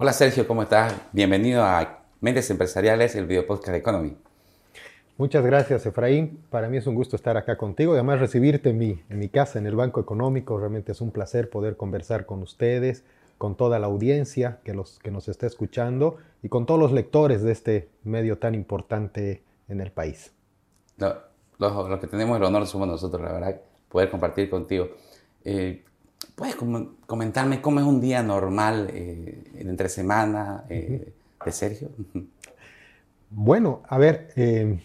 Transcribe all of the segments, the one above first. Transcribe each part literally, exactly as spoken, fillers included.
Hola Sergio, ¿cómo estás? Bienvenido a Mentes Empresariales, el video podcast de Economy. Muchas gracias, Efraín. Para mí es un gusto estar acá contigo y además recibirte en mi, en mi casa, en el Banco Económico. Realmente es un placer poder conversar con ustedes, con toda la audiencia que, los, que nos está escuchando y con todos los lectores de este medio tan importante en el país. Los lo, lo que tenemos el honor somos nosotros, la verdad, poder compartir contigo. Eh, ¿Puedes com- comentarme cómo es un día normal eh, entre semana eh, uh-huh. de Sergio? Bueno, a ver, eh,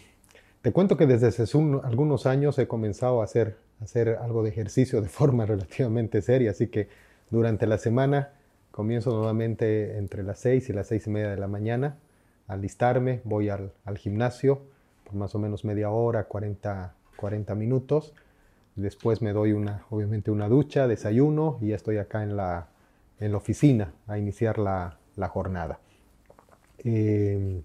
te cuento que desde hace un, algunos años he comenzado a hacer, a hacer algo de ejercicio de forma relativamente seria, así que durante la semana comienzo nuevamente entre las seis y las seis y media de la mañana a alistarme, voy al, al gimnasio por más o menos media hora, cuarenta, cuarenta minutos. Después me doy una, obviamente una ducha, desayuno y ya estoy acá en la, en la oficina a iniciar la, la jornada. Eh,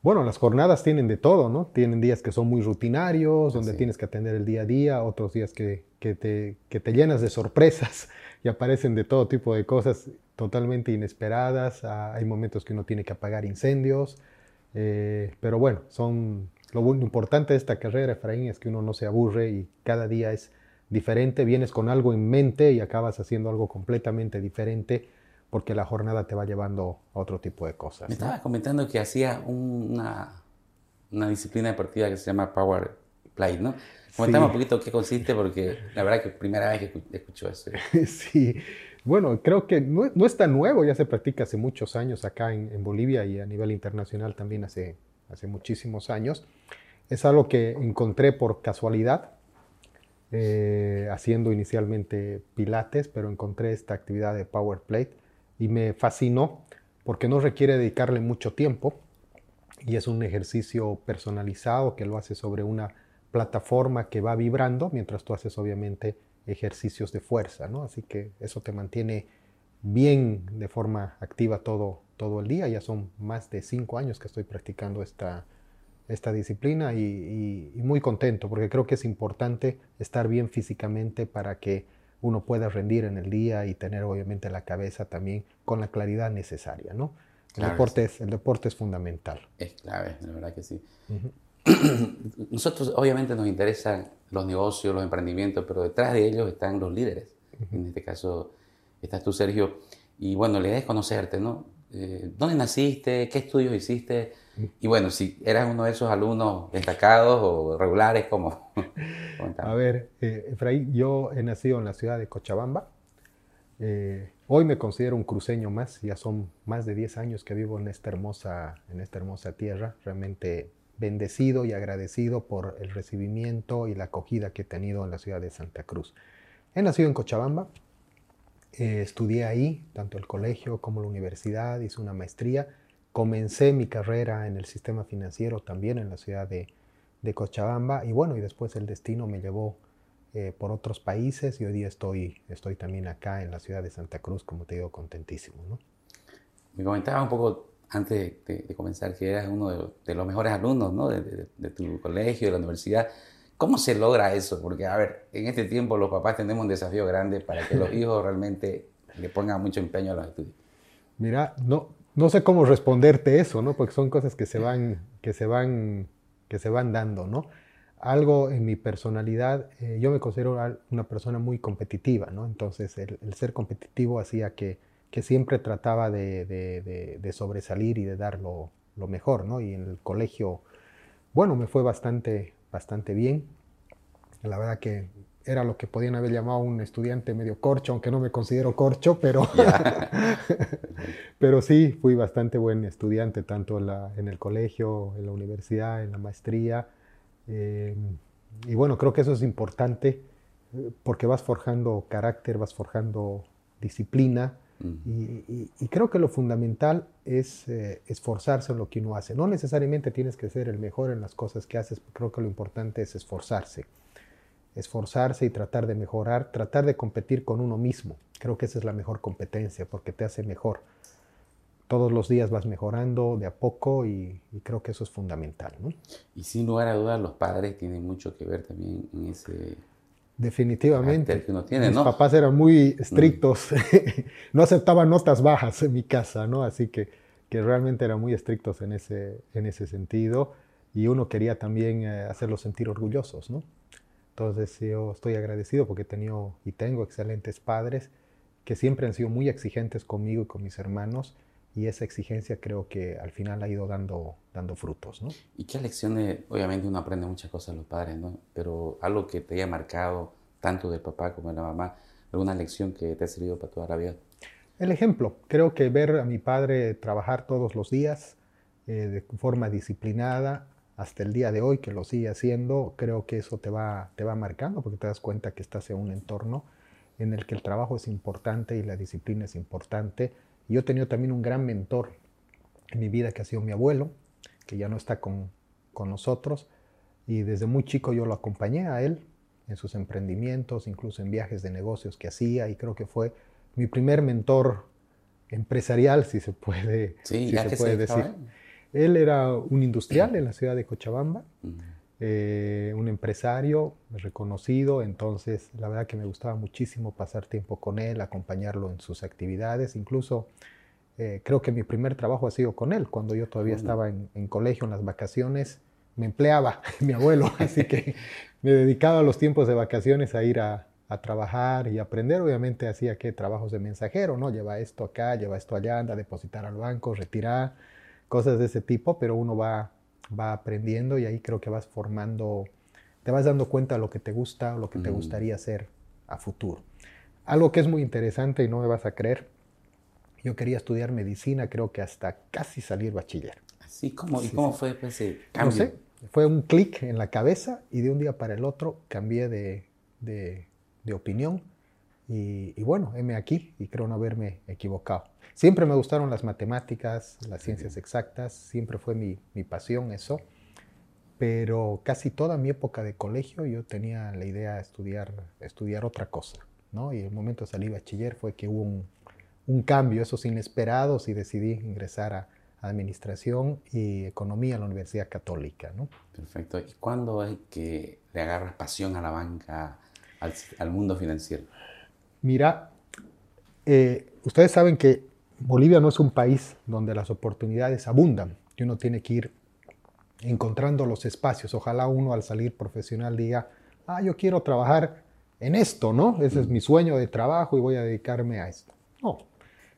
bueno, las jornadas tienen de todo, ¿no? Tienen días que son muy rutinarios, donde sí. tienes que atender el día a día, otros días que, que, te, que te llenas de sorpresas y aparecen de todo tipo de cosas totalmente inesperadas. Ah, hay momentos que uno tiene que apagar incendios, eh, pero bueno, son... Lo importante de esta carrera, Efraín, es que uno no se aburre y cada día es diferente. Vienes con algo en mente y acabas haciendo algo completamente diferente porque la jornada te va llevando a otro tipo de cosas. Me ¿no? estabas comentando que hacías una, una disciplina deportiva que se llama Power Plate, ¿no? Comentame sí. un poquito qué consiste porque la verdad que es la primera vez que escucho eso. Sí, bueno, creo que no, no es tan nuevo. Ya se practica hace muchos años acá en, en Bolivia y a nivel internacional también hace... hace muchísimos años. Es algo que encontré por casualidad, eh, haciendo inicialmente pilates, pero encontré esta actividad de Power Plate y me fascinó porque no requiere dedicarle mucho tiempo y es un ejercicio personalizado que lo haces sobre una plataforma que va vibrando mientras tú haces obviamente ejercicios de fuerza, ¿no? Así que eso te mantiene bien de forma activa todo todo el día. Ya son más de cinco años que estoy practicando esta, esta disciplina y, y, y muy contento porque creo que es importante estar bien físicamente para que uno pueda rendir en el día y tener obviamente la cabeza también con la claridad necesaria, ¿no? Claro, el deporte sí. es, el deporte es fundamental. Es clave, la verdad que sí. Uh-huh. Nosotros obviamente nos interesan los negocios, los emprendimientos, pero detrás de ellos están los líderes. Uh-huh. En este caso estás tú, Sergio. Y bueno, la idea es conocerte, ¿no? Eh, ¿Dónde naciste? ¿Qué estudios hiciste? Y bueno, si eras uno de esos alumnos destacados o regulares, ¿cómo? A ver, eh, Efraín, yo he nacido en la ciudad de Cochabamba. Eh, hoy me considero un cruceño más. Ya son más de diez años que vivo en esta hermosa, en esta hermosa tierra. Realmente bendecido y agradecido por el recibimiento y la acogida que he tenido en la ciudad de Santa Cruz. He nacido en Cochabamba. Eh, estudié ahí, tanto el colegio como la universidad, hice una maestría. Comencé mi carrera en el sistema financiero también en la ciudad de, de Cochabamba. Y bueno, y después el destino me llevó eh, por otros países y hoy día estoy, estoy también acá en la ciudad de Santa Cruz, como te digo, contentísimo, ¿no? Me comentabas un poco antes de, de comenzar que eras uno de, de los mejores alumnos, ¿no? de, de, de tu colegio, de la universidad. ¿Cómo se logra eso? Porque, a ver, en este tiempo los papás tenemos un desafío grande para que los hijos realmente le pongan mucho empeño a los estudios. Mira, no, no sé cómo responderte eso, ¿no? Porque son cosas que se van, que se van, que se van dando, ¿no? Algo en mi personalidad, eh, yo me considero una persona muy competitiva, ¿no? Entonces, el, el ser competitivo hacía que, que siempre trataba de, de, de, de sobresalir y de dar lo, lo mejor, ¿no? Y en el colegio, bueno, me fue bastante... bastante bien. La verdad que era lo que podían haber llamado un estudiante medio corcho, aunque no me considero corcho, pero, yeah. pero sí, fui bastante buen estudiante, tanto en, la, en el colegio, en la universidad, en la maestría. Eh, y bueno, creo que eso es importante porque vas forjando carácter, vas forjando disciplina. Mm. Y, y, y creo que lo fundamental es eh, esforzarse en lo que uno hace. No necesariamente tienes que ser el mejor en las cosas que haces, creo que lo importante es esforzarse. Esforzarse y tratar de mejorar, tratar de competir con uno mismo. Creo que esa es la mejor competencia porque te hace mejor. Todos los días vas mejorando de a poco y, y creo que eso es fundamental, ¿no? Y sin lugar a dudas los padres tienen mucho que ver también en ese... Definitivamente. Que uno tiene, mis ¿no? papás eran muy estrictos. Mm. No aceptaban notas bajas en mi casa, ¿no? Así que, que realmente eran muy estrictos en ese, en ese sentido. Y uno quería también eh, hacerlos sentir orgullosos, ¿no? Entonces yo estoy agradecido porque he tenido y tengo excelentes padres que siempre han sido muy exigentes conmigo y con mis hermanos, y esa exigencia creo que al final ha ido dando, dando frutos, ¿no? ¿Y qué lecciones? Obviamente uno aprende muchas cosas de los padres, ¿no? Pero algo que te haya marcado tanto del papá como de la mamá, alguna lección que te ha servido para toda la vida. El ejemplo. Creo que ver a mi padre trabajar todos los días eh, de forma disciplinada hasta el día de hoy, que lo sigue haciendo, creo que eso te va, te va marcando porque te das cuenta que estás en un entorno en el que el trabajo es importante y la disciplina es importante. Yo he tenido también un gran mentor en mi vida que ha sido mi abuelo, que ya no está con, con nosotros, y desde muy chico yo lo acompañé a él en sus emprendimientos, incluso en viajes de negocios que hacía, y creo que fue mi primer mentor empresarial, si se puede, sí, si ya se que puede se decir. Estaba. Él era un industrial en la ciudad de Cochabamba, uh-huh. eh, un empresario reconocido, entonces la verdad que me gustaba muchísimo pasar tiempo con él, acompañarlo en sus actividades, incluso eh, creo que mi primer trabajo ha sido con él, cuando yo todavía uh-huh. estaba en, en colegio, en las vacaciones, me empleaba mi abuelo, así que me dedicaba a los tiempos de vacaciones a ir a, a trabajar y aprender, obviamente hacía que trabajos de mensajero, ¿no? Lleva esto acá, lleva esto allá, anda a depositar al banco, retirar, cosas de ese tipo, pero uno va, va aprendiendo y ahí creo que vas formando, te vas dando cuenta de lo que te gusta o lo que mm. te gustaría hacer a futuro. Algo que es muy interesante y no me vas a creer, yo quería estudiar medicina, creo que hasta casi salir bachiller. ¿Así como? ¿Y sí, cómo sí. fue ese cambio? No sé, fue un clic en la cabeza y de un día para el otro cambié de, de, de opinión y, y bueno, heme aquí y creo no haberme equivocado. Siempre me gustaron las matemáticas, las ciencias exactas, siempre fue mi, mi pasión eso, pero casi toda mi época de colegio yo tenía la idea de estudiar, estudiar otra cosa, ¿no? Y el momento de salir bachiller fue que hubo un, un cambio, esos inesperados, y decidí ingresar a Administración y Economía en la Universidad Católica, ¿no? Perfecto. ¿Y cuándo es que le agarras pasión a la banca, al, al mundo financiero? Mira, eh, ustedes saben que Bolivia no es un país donde las oportunidades abundan. Uno tiene que ir encontrando los espacios. Ojalá uno al salir profesional diga, ah, yo quiero trabajar en esto, ¿no? Ese es mi sueño de trabajo y voy a dedicarme a esto. No,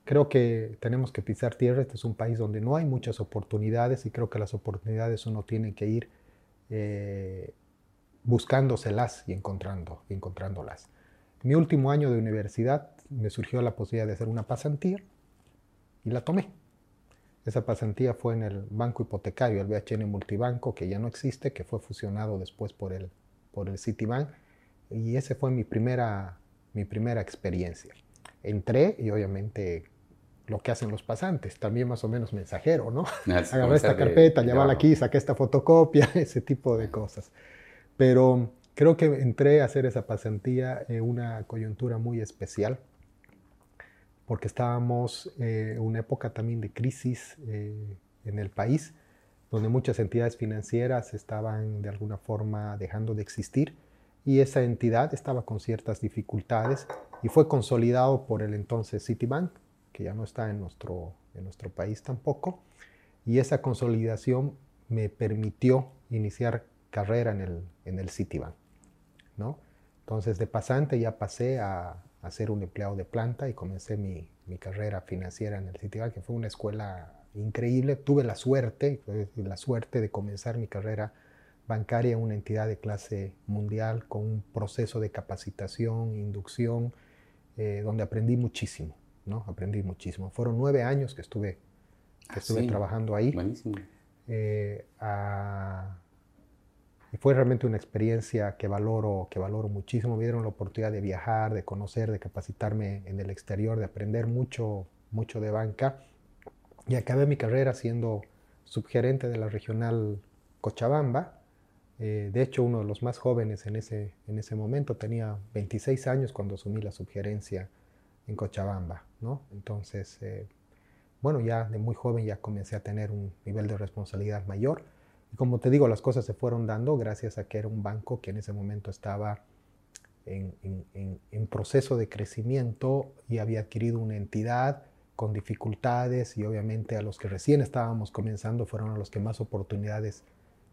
creo que tenemos que pisar tierra. Este es un país donde no hay muchas oportunidades y creo que las oportunidades uno tiene que ir eh, buscándoselas y encontrando, encontrándolas. Mi último año de universidad me surgió la posibilidad de hacer una pasantía. Y la tomé. Esa pasantía fue en el Banco Hipotecario, el B H N multibanco, que ya no existe, que fue fusionado después por el, por el Citibank. Y esa fue mi primera, mi primera experiencia. Entré y obviamente lo que hacen los pasantes, también más o menos mensajero, ¿no? Es agarré esta carpeta, llevarla aquí, saqué esta fotocopia, ese tipo de cosas. Pero creo que entré a hacer esa pasantía en una coyuntura muy especial, porque estábamos en eh, una época también de crisis eh, en el país, donde muchas entidades financieras estaban de alguna forma dejando de existir y esa entidad estaba con ciertas dificultades y fue consolidado por el entonces Citibank, que ya no está en nuestro, en nuestro país tampoco, y esa consolidación me permitió iniciar carrera en el, en el Citibank, ¿no? Entonces de pasante ya pasé a... a ser un empleado de planta y comencé mi, mi carrera financiera en el Citibank, que fue una escuela increíble. Tuve la suerte, la suerte de comenzar mi carrera bancaria en una entidad de clase mundial con un proceso de capacitación, inducción, eh, donde aprendí muchísimo, ¿no? Aprendí muchísimo. Fueron nueve años que estuve, que ah, estuve sí. trabajando ahí. Buenísimo. Eh, a, Y fue realmente una experiencia que valoro, que valoro muchísimo. Me dieron la oportunidad de viajar, de conocer, de capacitarme en el exterior, de aprender mucho, mucho de banca. Y acabé mi carrera siendo subgerente de la regional Cochabamba. Eh, de hecho, uno de los más jóvenes en ese, en ese momento. Tenía veintiséis años cuando asumí la subgerencia en Cochabamba, ¿no? Entonces, eh, bueno, ya de muy joven ya comencé a tener un nivel de responsabilidad mayor. Como te digo, las cosas se fueron dando gracias a que era un banco que en ese momento estaba en, en, en proceso de crecimiento y había adquirido una entidad con dificultades, y obviamente a los que recién estábamos comenzando fueron a los que más oportunidades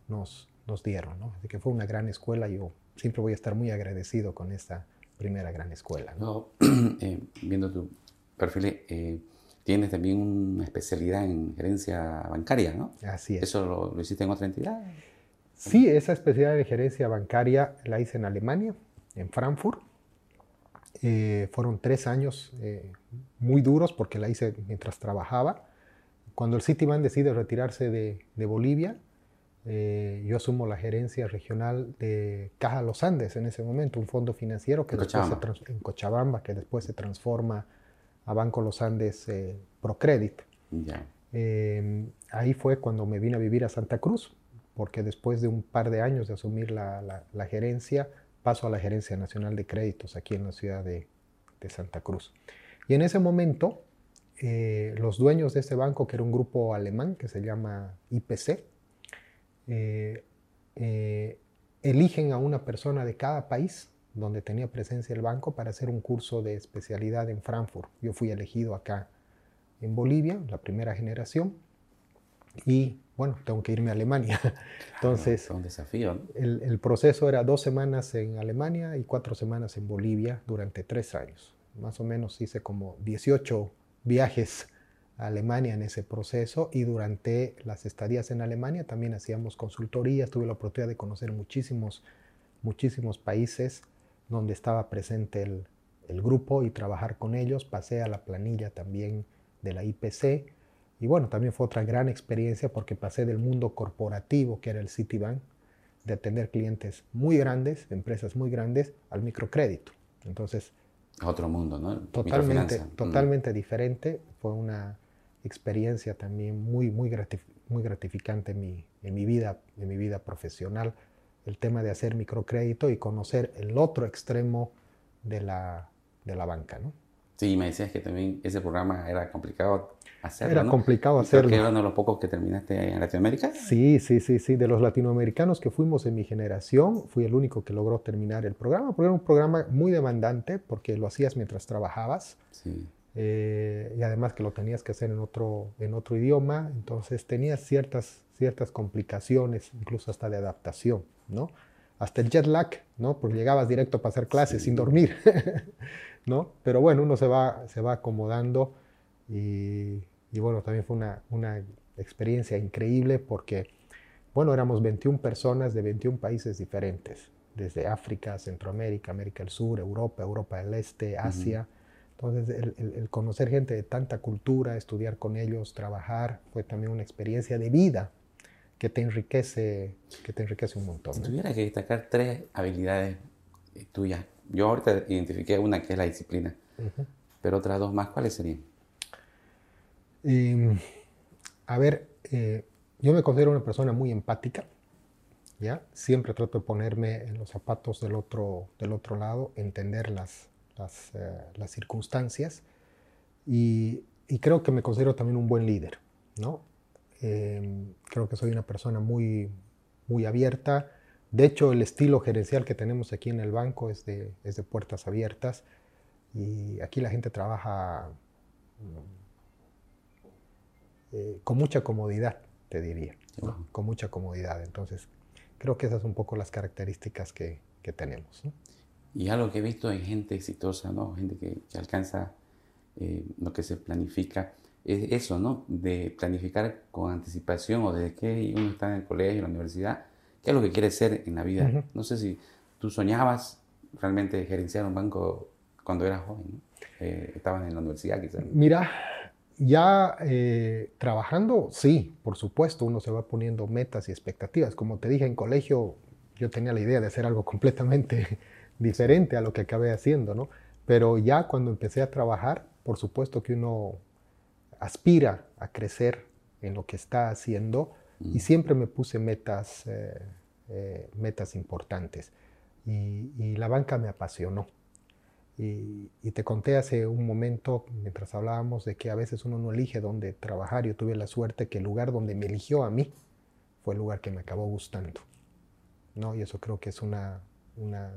nos, nos dieron, ¿no? Así que fue una gran escuela. Yo siempre voy a estar muy agradecido con esta primera gran escuela, ¿no? No, eh, viendo tu perfil, eh, tienes también una especialidad en gerencia bancaria, ¿no? Así es. ¿Eso lo, lo hiciste en otra entidad? Sí, esa especialidad de gerencia bancaria la hice en Alemania, en Frankfurt. Eh, fueron tres años eh, muy duros porque la hice mientras trabajaba. Cuando el Citibank decide retirarse de, de Bolivia, eh, yo asumo la gerencia regional de Caja Los Andes en ese momento, un fondo financiero que en después Cochabamba. Se en Cochabamba, que después se transforma a Banco Los Andes eh, Procrédit. Yeah. Eh, ahí fue cuando me vine a vivir a Santa Cruz, porque después de un par de años de asumir la, la, la gerencia, paso a la Gerencia Nacional de Créditos aquí en la ciudad de, de Santa Cruz. Y en ese momento, eh, los dueños de este banco, que era un grupo alemán que se llama I P C, eh, eh, eligen a una persona de cada país donde tenía presencia el banco para hacer un curso de especialidad en Frankfurt. Yo fui elegido acá en Bolivia, la primera generación, y bueno, tengo que irme a Alemania. Entonces, fue un desafío, ¿no? el, el proceso era dos semanas en Alemania y cuatro semanas en Bolivia durante tres años. Más o menos hice como dieciocho viajes a Alemania en ese proceso, y durante las estadías en Alemania también hacíamos consultorías. Tuve la oportunidad de conocer muchísimos, muchísimos países donde estaba presente el, el grupo y trabajar con ellos. Pasé a la planilla también de la I P C. Y bueno, también fue otra gran experiencia porque pasé del mundo corporativo, que era el Citibank, de atender clientes muy grandes, empresas muy grandes, al microcrédito. Entonces, otro mundo, ¿no? Totalmente, totalmente mm. diferente. Fue una experiencia también muy, muy, gratif- muy gratificante en mi, en mi vida, en mi vida profesional. El tema de hacer microcrédito y conocer el otro extremo de la, de la banca, ¿no? Sí, me decías que también ese programa era complicado hacerlo, Era ¿no? complicado hacerlo. ¿Porque era uno de los pocos que terminaste en Latinoamérica? Sí, sí, sí, sí. De los latinoamericanos que fuimos en mi generación, fui el único que logró terminar el programa, porque era un programa muy demandante, porque lo hacías mientras trabajabas. Sí. Eh, y además que lo tenías que hacer en otro, en otro idioma, entonces tenías ciertas, ciertas complicaciones, incluso hasta de adaptación, ¿no? Hasta el jet lag, ¿no? Porque llegabas directo para hacer clases, sí, sin dormir, ¿no? Pero bueno, uno se va, se va acomodando y, y bueno, también fue una, una experiencia increíble porque, bueno, éramos veintiuna personas de veintiún países diferentes, desde África, Centroamérica, América del Sur, Europa, Europa del Este, Asia. Uh-huh. Entonces, el, el, el conocer gente de tanta cultura, estudiar con ellos, trabajar, fue también una experiencia de vida que te enriquece, que te enriquece un montón, ¿no? Si tuvieras que destacar tres habilidades tuyas, yo ahorita identifiqué una que es la disciplina, uh-huh, pero otras dos más, ¿cuáles serían? Eh, a ver, eh, yo me considero una persona muy empática, ¿ya? Siempre trato de ponerme en los zapatos del otro, del otro lado, entender las, las, eh, las circunstancias, y, y creo que me considero también un buen líder, ¿no? Eh, creo que soy una persona muy, muy abierta. De hecho, el estilo gerencial que tenemos aquí en el banco es de, es de puertas abiertas, y aquí la gente trabaja eh, con mucha comodidad, te diría, ¿no? Uh-huh. Con mucha comodidad. Entonces, creo que esas son un poco las características que, que tenemos, ¿no? Y algo que he visto en gente exitosa, ¿no? Gente que, que alcanza eh, lo que se planifica. Es eso, ¿no? De planificar con anticipación, o desde que uno está en el colegio, en la universidad, qué es lo que quiere ser en la vida. Uh-huh. No sé si tú soñabas realmente gerenciar un banco cuando eras joven, ¿no? Eh, estabas en la universidad, quizás. Mira, ya eh, trabajando, sí, por supuesto, uno se va poniendo metas y expectativas. Como te dije, en colegio yo tenía la idea de hacer algo completamente diferente a lo que acabé haciendo, ¿no? Pero ya cuando empecé a trabajar, por supuesto que uno aspira a crecer en lo que está haciendo, mm. y siempre me puse metas, eh, eh, metas importantes. Y, y la banca me apasionó. Y, y te conté hace un momento, mientras hablábamos, de que a veces uno no elige dónde trabajar. Yo tuve la suerte que el lugar donde me eligió a mí fue el lugar que me acabó gustando, ¿no? Y eso creo que es una, una,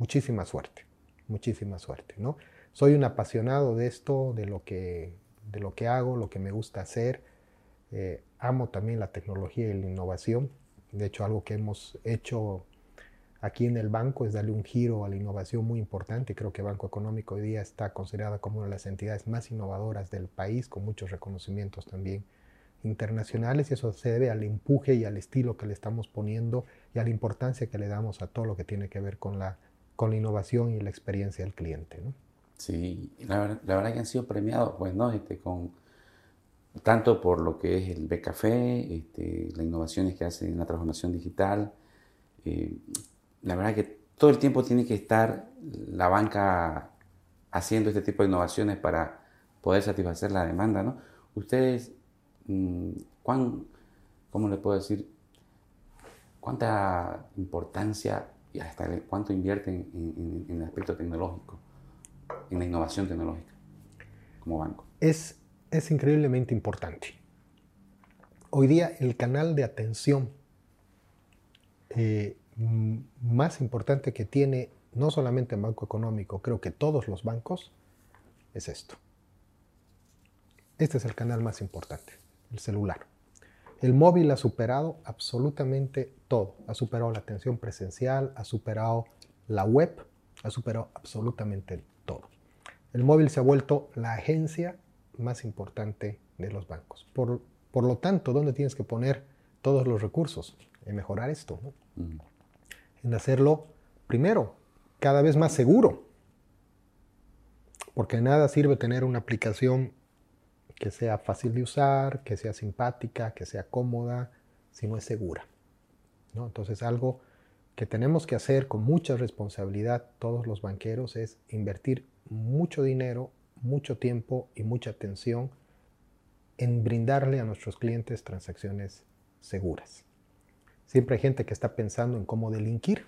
muchísima suerte, muchísima suerte, ¿no? Soy un apasionado de esto, de lo que, de lo que hago, lo que me gusta hacer. Eh, amo también la tecnología y la innovación. De hecho, algo que hemos hecho aquí en el banco es darle un giro a la innovación muy importante. Creo que Banco Económico hoy día está considerada como una de las entidades más innovadoras del país, con muchos reconocimientos también internacionales, y eso se debe al empuje y al estilo que le estamos poniendo y a la importancia que le damos a todo lo que tiene que ver con la, con la innovación y la experiencia del cliente, ¿no? Sí, la, la verdad que han sido premiados, pues, ¿no? Este, con, tanto por lo que es el B-Café, este, las innovaciones que hacen en la transformación digital. Eh, la verdad que todo el tiempo tiene que estar la banca haciendo este tipo de innovaciones para poder satisfacer la demanda, ¿no? Ustedes, mmm, ¿cuán, ¿cómo le puedo decir? ¿Cuánta importancia y hasta cuánto invierten en, en, en el aspecto tecnológico? En la innovación tecnológica como banco. Es, es increíblemente importante. Hoy día el canal de atención eh, más importante que tiene no solamente el Banco Económico, creo que todos los bancos, es esto. Este es el canal más importante, el celular. El móvil ha superado absolutamente todo. Ha superado la atención presencial, ha superado la web, ha superado absolutamente todo. El móvil se ha vuelto la agencia más importante de los bancos. Por, por lo tanto, ¿dónde tienes que poner todos los recursos? En mejorar esto, ¿no? Mm. En hacerlo, primero, cada vez más seguro. Porque nada sirve tener una aplicación que sea fácil de usar, que sea simpática, que sea cómoda, si no es segura, ¿no? Entonces, algo que tenemos que hacer con mucha responsabilidad todos los banqueros es invertir mucho dinero, mucho tiempo y mucha atención en brindarle a nuestros clientes transacciones seguras. Siempre hay gente que está pensando en cómo delinquir,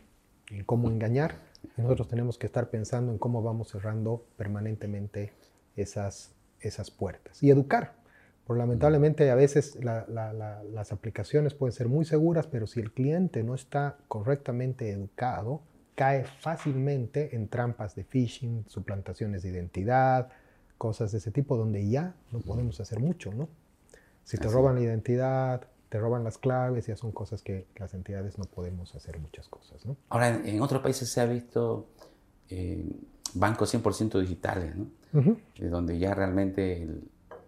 en cómo engañar, y nosotros tenemos que estar pensando en cómo vamos cerrando permanentemente esas, esas puertas. Y educar, porque lamentablemente a veces la, la, la, las aplicaciones pueden ser muy seguras, pero si el cliente no está correctamente educado, cae fácilmente en trampas de phishing, suplantaciones de identidad, cosas de ese tipo donde ya no podemos hacer mucho, ¿no? Si te roban la identidad, te roban las claves, ya son cosas que las entidades no podemos hacer muchas cosas, ¿no? Ahora, en otros países se ha visto eh, bancos cien por ciento digitales, ¿no? Uh-huh. Donde ya realmente el,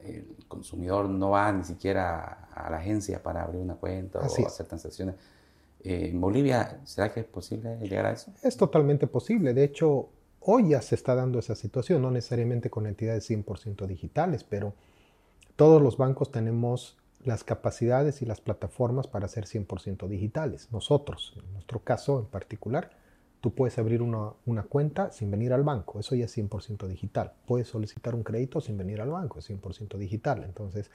el consumidor no va ni siquiera a la agencia para abrir una cuenta Así o hacer transacciones. ¿En Bolivia será que es posible llegar a eso? Es totalmente posible. De hecho, hoy ya se está dando esa situación, no necesariamente con entidades cien por ciento digitales, pero todos los bancos tenemos las capacidades y las plataformas para ser cien por ciento digitales. Nosotros, en nuestro caso en particular, tú puedes abrir una, una cuenta sin venir al banco. Eso ya es cien por ciento digital. Puedes solicitar un crédito sin venir al banco. Es cien por ciento digital. Entonces,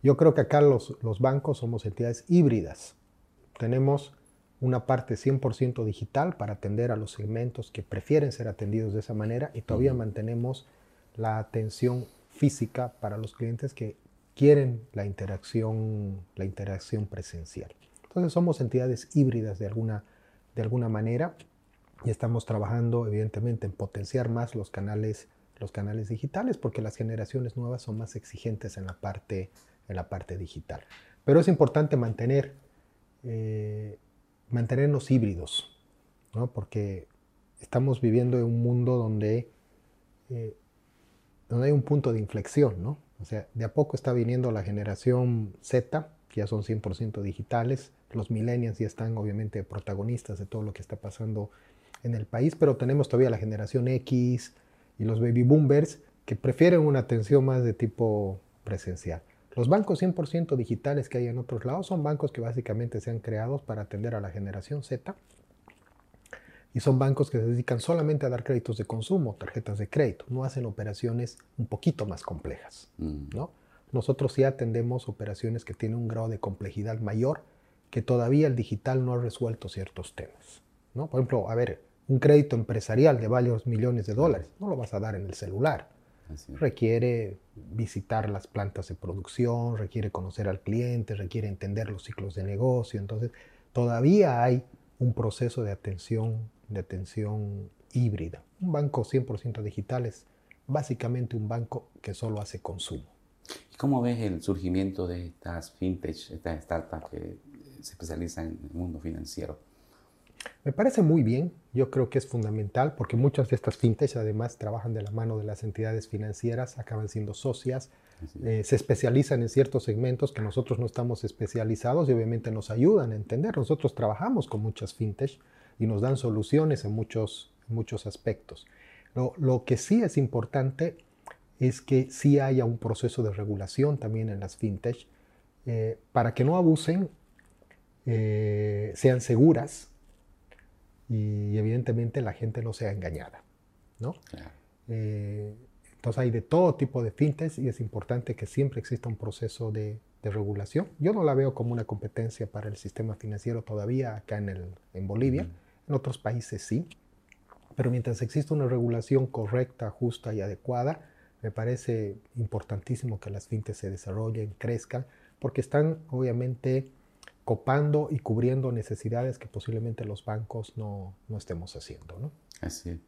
yo creo que acá los, los bancos somos entidades híbridas. Tenemos una parte cien por ciento digital para atender a los segmentos que prefieren ser atendidos de esa manera y todavía uh-huh. mantenemos la atención física para los clientes que quieren la interacción, la interacción presencial. Entonces somos entidades híbridas de alguna, de alguna manera y estamos trabajando evidentemente en potenciar más los canales, los canales digitales porque las generaciones nuevas son más exigentes en la parte, en la parte digital. Pero es importante mantener Eh, mantenernos híbridos, ¿no? Porque estamos viviendo en un mundo donde, eh, donde hay un punto de inflexión, ¿no? O sea, de a poco está viniendo la generación zeta, que ya son cien por ciento digitales, los millennials ya están obviamente protagonistas de todo lo que está pasando en el país, pero tenemos todavía la generación equis y los baby boomers que prefieren una atención más de tipo presencial. Los bancos cien por ciento digitales que hay en otros lados son bancos que básicamente se han creado para atender a la generación zeta y son bancos que se dedican solamente a dar créditos de consumo, tarjetas de crédito, no hacen operaciones un poquito más complejas, ¿no? Nosotros sí atendemos operaciones que tienen un grado de complejidad mayor que todavía el digital no ha resuelto ciertos temas, ¿no? Por ejemplo, a ver, un crédito empresarial de varios millones de dólares no lo vas a dar en el celular. Requiere visitar las plantas de producción, requiere conocer al cliente, requiere entender los ciclos de negocio. Entonces, todavía hay un proceso de atención de atención híbrida. Un banco cien por ciento digital es básicamente un banco que solo hace consumo. ¿Y cómo ves el surgimiento de estas fintech, estas startups que se especializan en el mundo financiero? Me parece muy bien. Yo creo que es fundamental porque muchas de estas fintech además trabajan de la mano de las entidades financieras, acaban siendo socias, eh, se especializan en ciertos segmentos que nosotros no estamos especializados y obviamente nos ayudan a entender. Nosotros trabajamos con muchas fintech y nos dan soluciones en muchos, muchos aspectos. Lo, lo que sí es importante es que sí haya un proceso de regulación también en las fintech eh, para que no abusen, eh, sean seguras, y evidentemente la gente no sea engañada, ¿no? Claro. Eh, entonces hay de todo tipo de fintech y es importante que siempre exista un proceso de, de regulación. Yo no la veo como una competencia para el sistema financiero todavía acá en, el, en Bolivia. Mm. En otros países sí. Pero mientras exista una regulación correcta, justa y adecuada, me parece importantísimo que las fintech se desarrollen, crezcan, porque están obviamente copando y cubriendo necesidades que posiblemente los bancos no, no estemos haciendo, ¿no? Así es.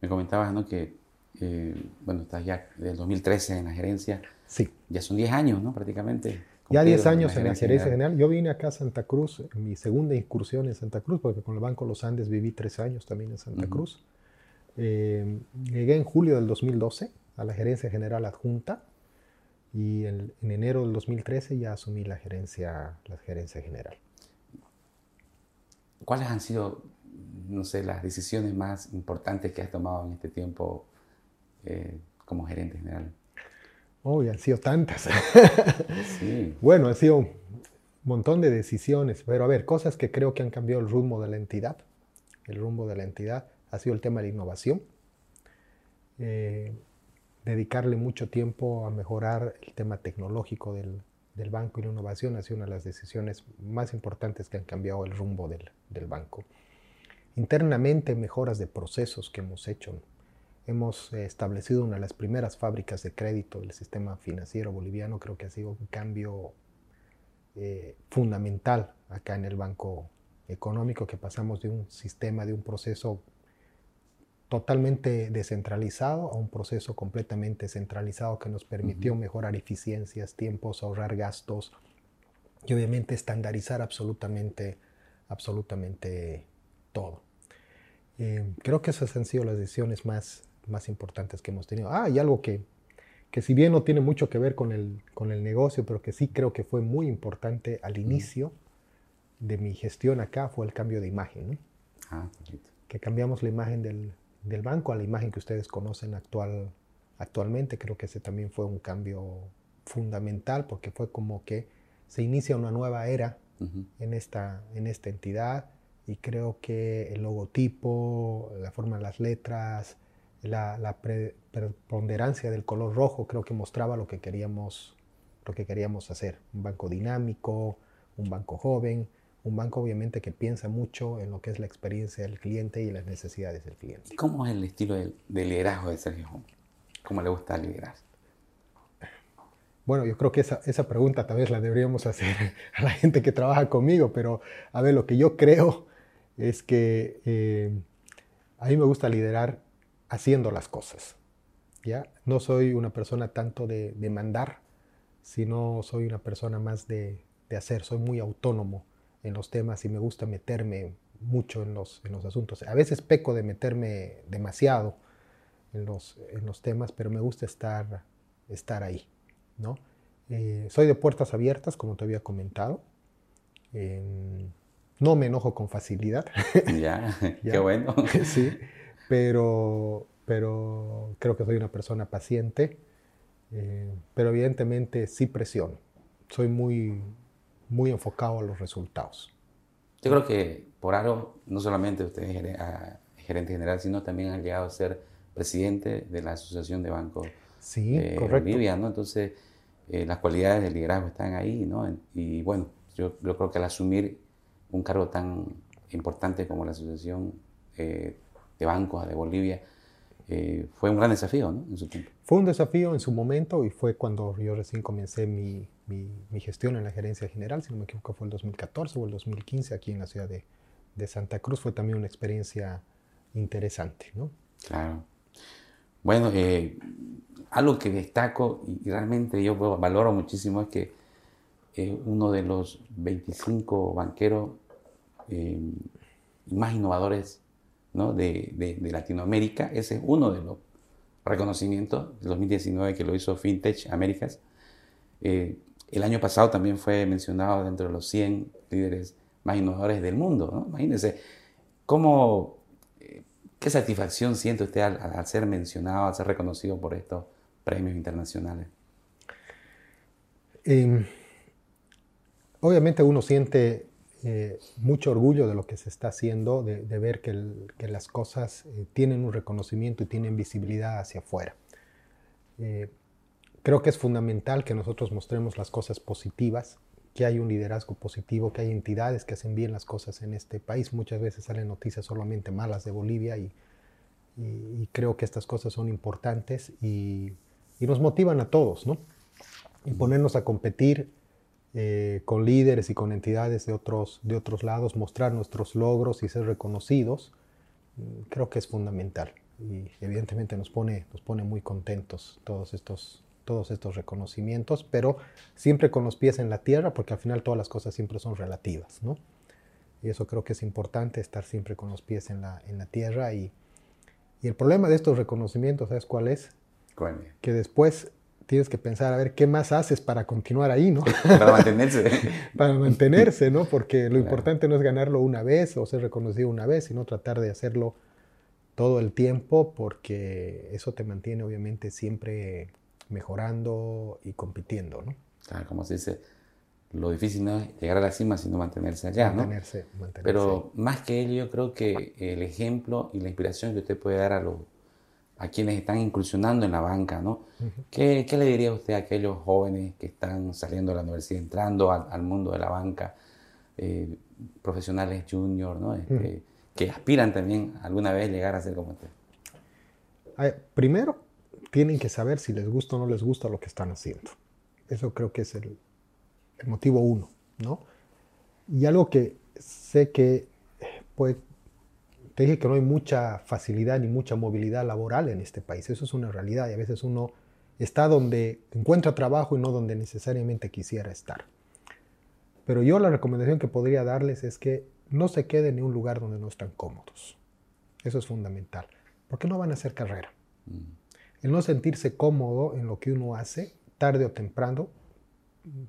Me comentabas, ¿no?, que, eh, bueno, estás ya del dos mil trece en la gerencia. Sí. Ya son diez años, ¿no?, prácticamente. Ya diez años en la gerencia general. general. Yo vine acá a Santa Cruz, en mi segunda incursión en Santa Cruz, porque con el Banco Los Andes viví tres años también en Santa uh-huh. Cruz. Eh, llegué en julio del dos mil doce a la gerencia general adjunta. Y en, en enero del dos mil trece ya asumí la gerencia, la gerencia general. ¿Cuáles han sido, no sé, las decisiones más importantes que has tomado en este tiempo eh, como gerente general? Oh, han sido tantas. Sí. Bueno, han sido un montón de decisiones. Pero a ver, cosas que creo que han cambiado el rumbo de la entidad. El rumbo de la entidad ha sido el tema de la innovación. Eh, Dedicarle mucho tiempo a mejorar el tema tecnológico del, del banco y la innovación ha sido una de las decisiones más importantes que han cambiado el rumbo del, del banco. Internamente, mejoras de procesos que hemos hecho. Hemos establecido una de las primeras fábricas de crédito del sistema financiero boliviano. Creo que ha sido un cambio eh, fundamental acá en el Banco Económico, que pasamos de un sistema, de un proceso totalmente descentralizado a un proceso completamente centralizado que nos permitió uh-huh. mejorar eficiencias, tiempos, ahorrar gastos y obviamente estandarizar absolutamente, absolutamente todo. Eh, creo que esas han sido las decisiones más, más importantes que hemos tenido. Ah, y algo que, que si bien no tiene mucho que ver con el, con el negocio, pero que sí creo que fue muy importante al inicio uh-huh. de mi gestión acá fue el cambio de imagen, ¿no? Ah, perfecto. Que cambiamos la imagen del... del banco a la imagen que ustedes conocen actual, actualmente. Creo que ese también fue un cambio fundamental porque fue como que se inicia una nueva era uh-huh. en, esta, en esta entidad y creo que el logotipo, la forma de las letras, la, la pre, preponderancia del color rojo creo que mostraba lo que queríamos, lo que queríamos hacer. Un banco dinámico, un banco joven. Un banco obviamente que piensa mucho en lo que es la experiencia del cliente y las necesidades del cliente. ¿Y cómo es el estilo de, de liderazgo de Sergio? ¿Cómo le gusta liderar? Bueno, yo creo que esa, esa pregunta tal vez la deberíamos hacer a la gente que trabaja conmigo, pero a ver, lo que yo creo es que eh, a mí me gusta liderar haciendo las cosas, ¿ya? No soy una persona tanto de, de mandar, sino soy una persona más de, de hacer. Soy muy autónomo en los temas y me gusta meterme mucho en los, en los asuntos. A veces peco de meterme demasiado en los, en los temas, pero me gusta estar, estar ahí, ¿no? Eh, soy de puertas abiertas, como te había comentado. Eh, no me enojo con facilidad. Ya, ya. Qué bueno. Sí, pero, pero creo que soy una persona paciente, eh, pero evidentemente sí presiono. Soy muy... muy enfocado a los resultados. Yo creo que por algo, no solamente usted es gerente, a, gerente general, sino también ha llegado a ser presidente de la Asociación de Bancos sí, eh, correcto. Bolivia, ¿no? Entonces, eh, las cualidades del liderazgo están ahí, ¿no? Y bueno, yo, yo creo que al asumir un cargo tan importante como la Asociación eh, de Bancos de Bolivia, eh, fue un gran desafío, ¿no? En su tiempo. Fue un desafío en su momento y fue cuando yo recién comencé mi... Mi, mi gestión en la gerencia general, si no me equivoco, fue el dos mil catorce o el dos mil quince aquí en la ciudad de, de Santa Cruz. Fue también una experiencia interesante, ¿no? Claro. Bueno, eh, algo que destaco y realmente yo valoro muchísimo es que eh, uno de los veinticinco banqueros eh, más innovadores, ¿no?, de, de, de Latinoamérica. Ese es uno de los reconocimientos del dos mil diecinueve que lo hizo FinTech Américas. Eh, el año pasado también fue mencionado dentro de los cien líderes más innovadores del mundo, ¿no? Imagínense, ¿cómo, eh, ¿qué satisfacción siente usted al, al ser mencionado, al ser reconocido por estos premios internacionales? Eh, obviamente uno siente eh, mucho orgullo de lo que se está haciendo, de, de ver que, el, que las cosas eh, tienen un reconocimiento y tienen visibilidad hacia afuera. Eh, Creo que es fundamental que nosotros mostremos las cosas positivas, que hay un liderazgo positivo, que hay entidades que hacen bien las cosas en este país. Muchas veces salen noticias solamente malas de Bolivia y, y, y creo que estas cosas son importantes y, y nos motivan a todos, ¿no? Y ponernos a competir eh, con líderes y con entidades de otros, de otros lados, mostrar nuestros logros y ser reconocidos, creo que es fundamental. Y evidentemente nos pone, nos pone muy contentos todos estos... todos estos reconocimientos, pero siempre con los pies en la tierra, porque al final todas las cosas siempre son relativas, ¿no? Y eso creo que es importante, estar siempre con los pies en la, en la tierra. Y, y el problema de estos reconocimientos, ¿sabes cuál es? ¿Cuál? Que después tienes que pensar, a ver, ¿qué más haces para continuar ahí, ¿no? Para mantenerse. Para mantenerse, ¿no? Porque lo claro. importante no es ganarlo una vez o ser reconocido una vez, sino tratar de hacerlo todo el tiempo, porque eso te mantiene obviamente siempre mejorando y compitiendo, ¿no? Claro, como se dice, lo difícil no es llegar a la cima, sino mantenerse allá, mantenerse, ¿no? Mantenerse. Pero más que ello, yo creo que el ejemplo y la inspiración que usted puede dar a, los, a quienes están incursionando en la banca, ¿no? Uh-huh. ¿Qué, ¿Qué le diría usted a aquellos jóvenes que están saliendo de la universidad, entrando al, al mundo de la banca, eh, profesionales junior, ¿no? Este, uh-huh. que aspiran también alguna vez llegar a ser como usted? A ver, primero, tienen que saber si les gusta o no les gusta lo que están haciendo. Eso creo que es el, el motivo uno, ¿no? Y algo que sé que, pues, te dije que no hay mucha facilidad ni mucha movilidad laboral en este país. Eso es una realidad y a veces uno está donde encuentra trabajo y no donde necesariamente quisiera estar. Pero yo la recomendación que podría darles es que no se queden en un lugar donde no están cómodos. Eso es fundamental. Porque no van a hacer carrera. Mm. El no sentirse cómodo en lo que uno hace, tarde o temprano,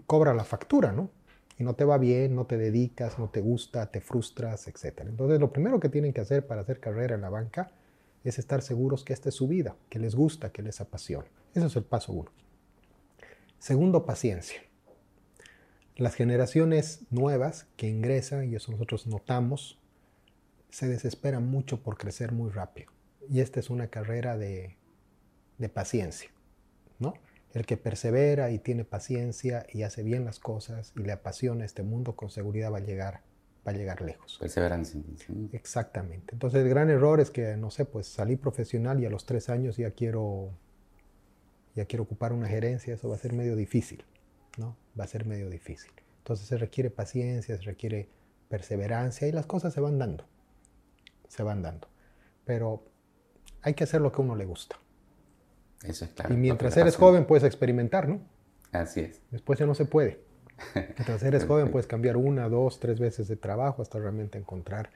cobra la factura, ¿no? Y no te va bien, no te dedicas, no te gusta, te frustras, etcétera. Entonces, lo primero que tienen que hacer para hacer carrera en la banca es estar seguros que esta es su vida, que les gusta, que les apasiona. Ese es el paso uno. Segundo, paciencia. Las generaciones nuevas que ingresan, y eso nosotros notamos, se desesperan mucho por crecer muy rápido. Y esta es una carrera de... de paciencia, ¿no? El que persevera y tiene paciencia y hace bien las cosas y le apasiona este mundo, con seguridad va a llegar, va a llegar lejos. Perseverancia. Exactamente. Entonces, el gran error es que, no sé, pues salí profesional y a los tres años ya quiero, ya quiero ocupar una gerencia. Eso va a ser medio difícil, ¿no? Va a ser medio difícil. Entonces, se requiere paciencia, se requiere perseverancia y las cosas se van dando. Se van dando. Pero hay que hacer lo que a uno le gusta. Eso es claro. Y mientras eres joven puedes experimentar, ¿no? Así es. Después ya no se puede. Mientras eres joven puedes cambiar una, dos, tres veces de trabajo hasta realmente encontrar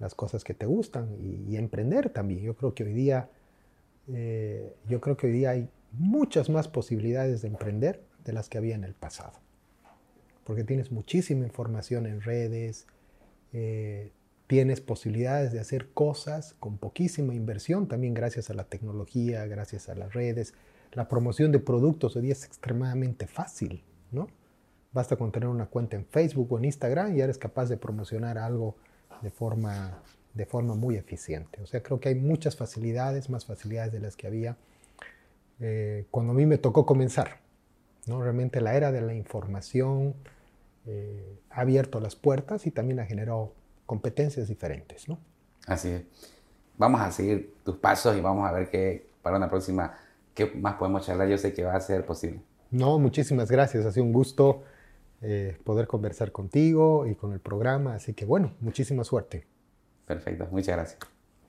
las cosas que te gustan y, y emprender también. Yo creo que hoy día, eh, yo creo que hoy día hay muchas más posibilidades de emprender de las que había en el pasado. Porque tienes muchísima información en redes, eh, tienes posibilidades de hacer cosas con poquísima inversión, también gracias a la tecnología, gracias a las redes. La promoción de productos hoy día es extremadamente fácil, ¿no? Basta con tener una cuenta en Facebook o en Instagram y ya eres capaz de promocionar algo de forma, de forma muy eficiente. O sea, creo que hay muchas facilidades, más facilidades de las que había eh, cuando a mí me tocó comenzar, ¿no? Realmente la era de la información eh, ha abierto las puertas y también ha generado competencias diferentes, ¿no? Así es. Vamos a seguir tus pasos y vamos a ver qué para una próxima, qué más podemos charlar. Yo sé que va a ser posible. No, muchísimas gracias. Ha sido un gusto eh, poder conversar contigo y con el programa. Así que, bueno, muchísima suerte. Perfecto. Muchas gracias.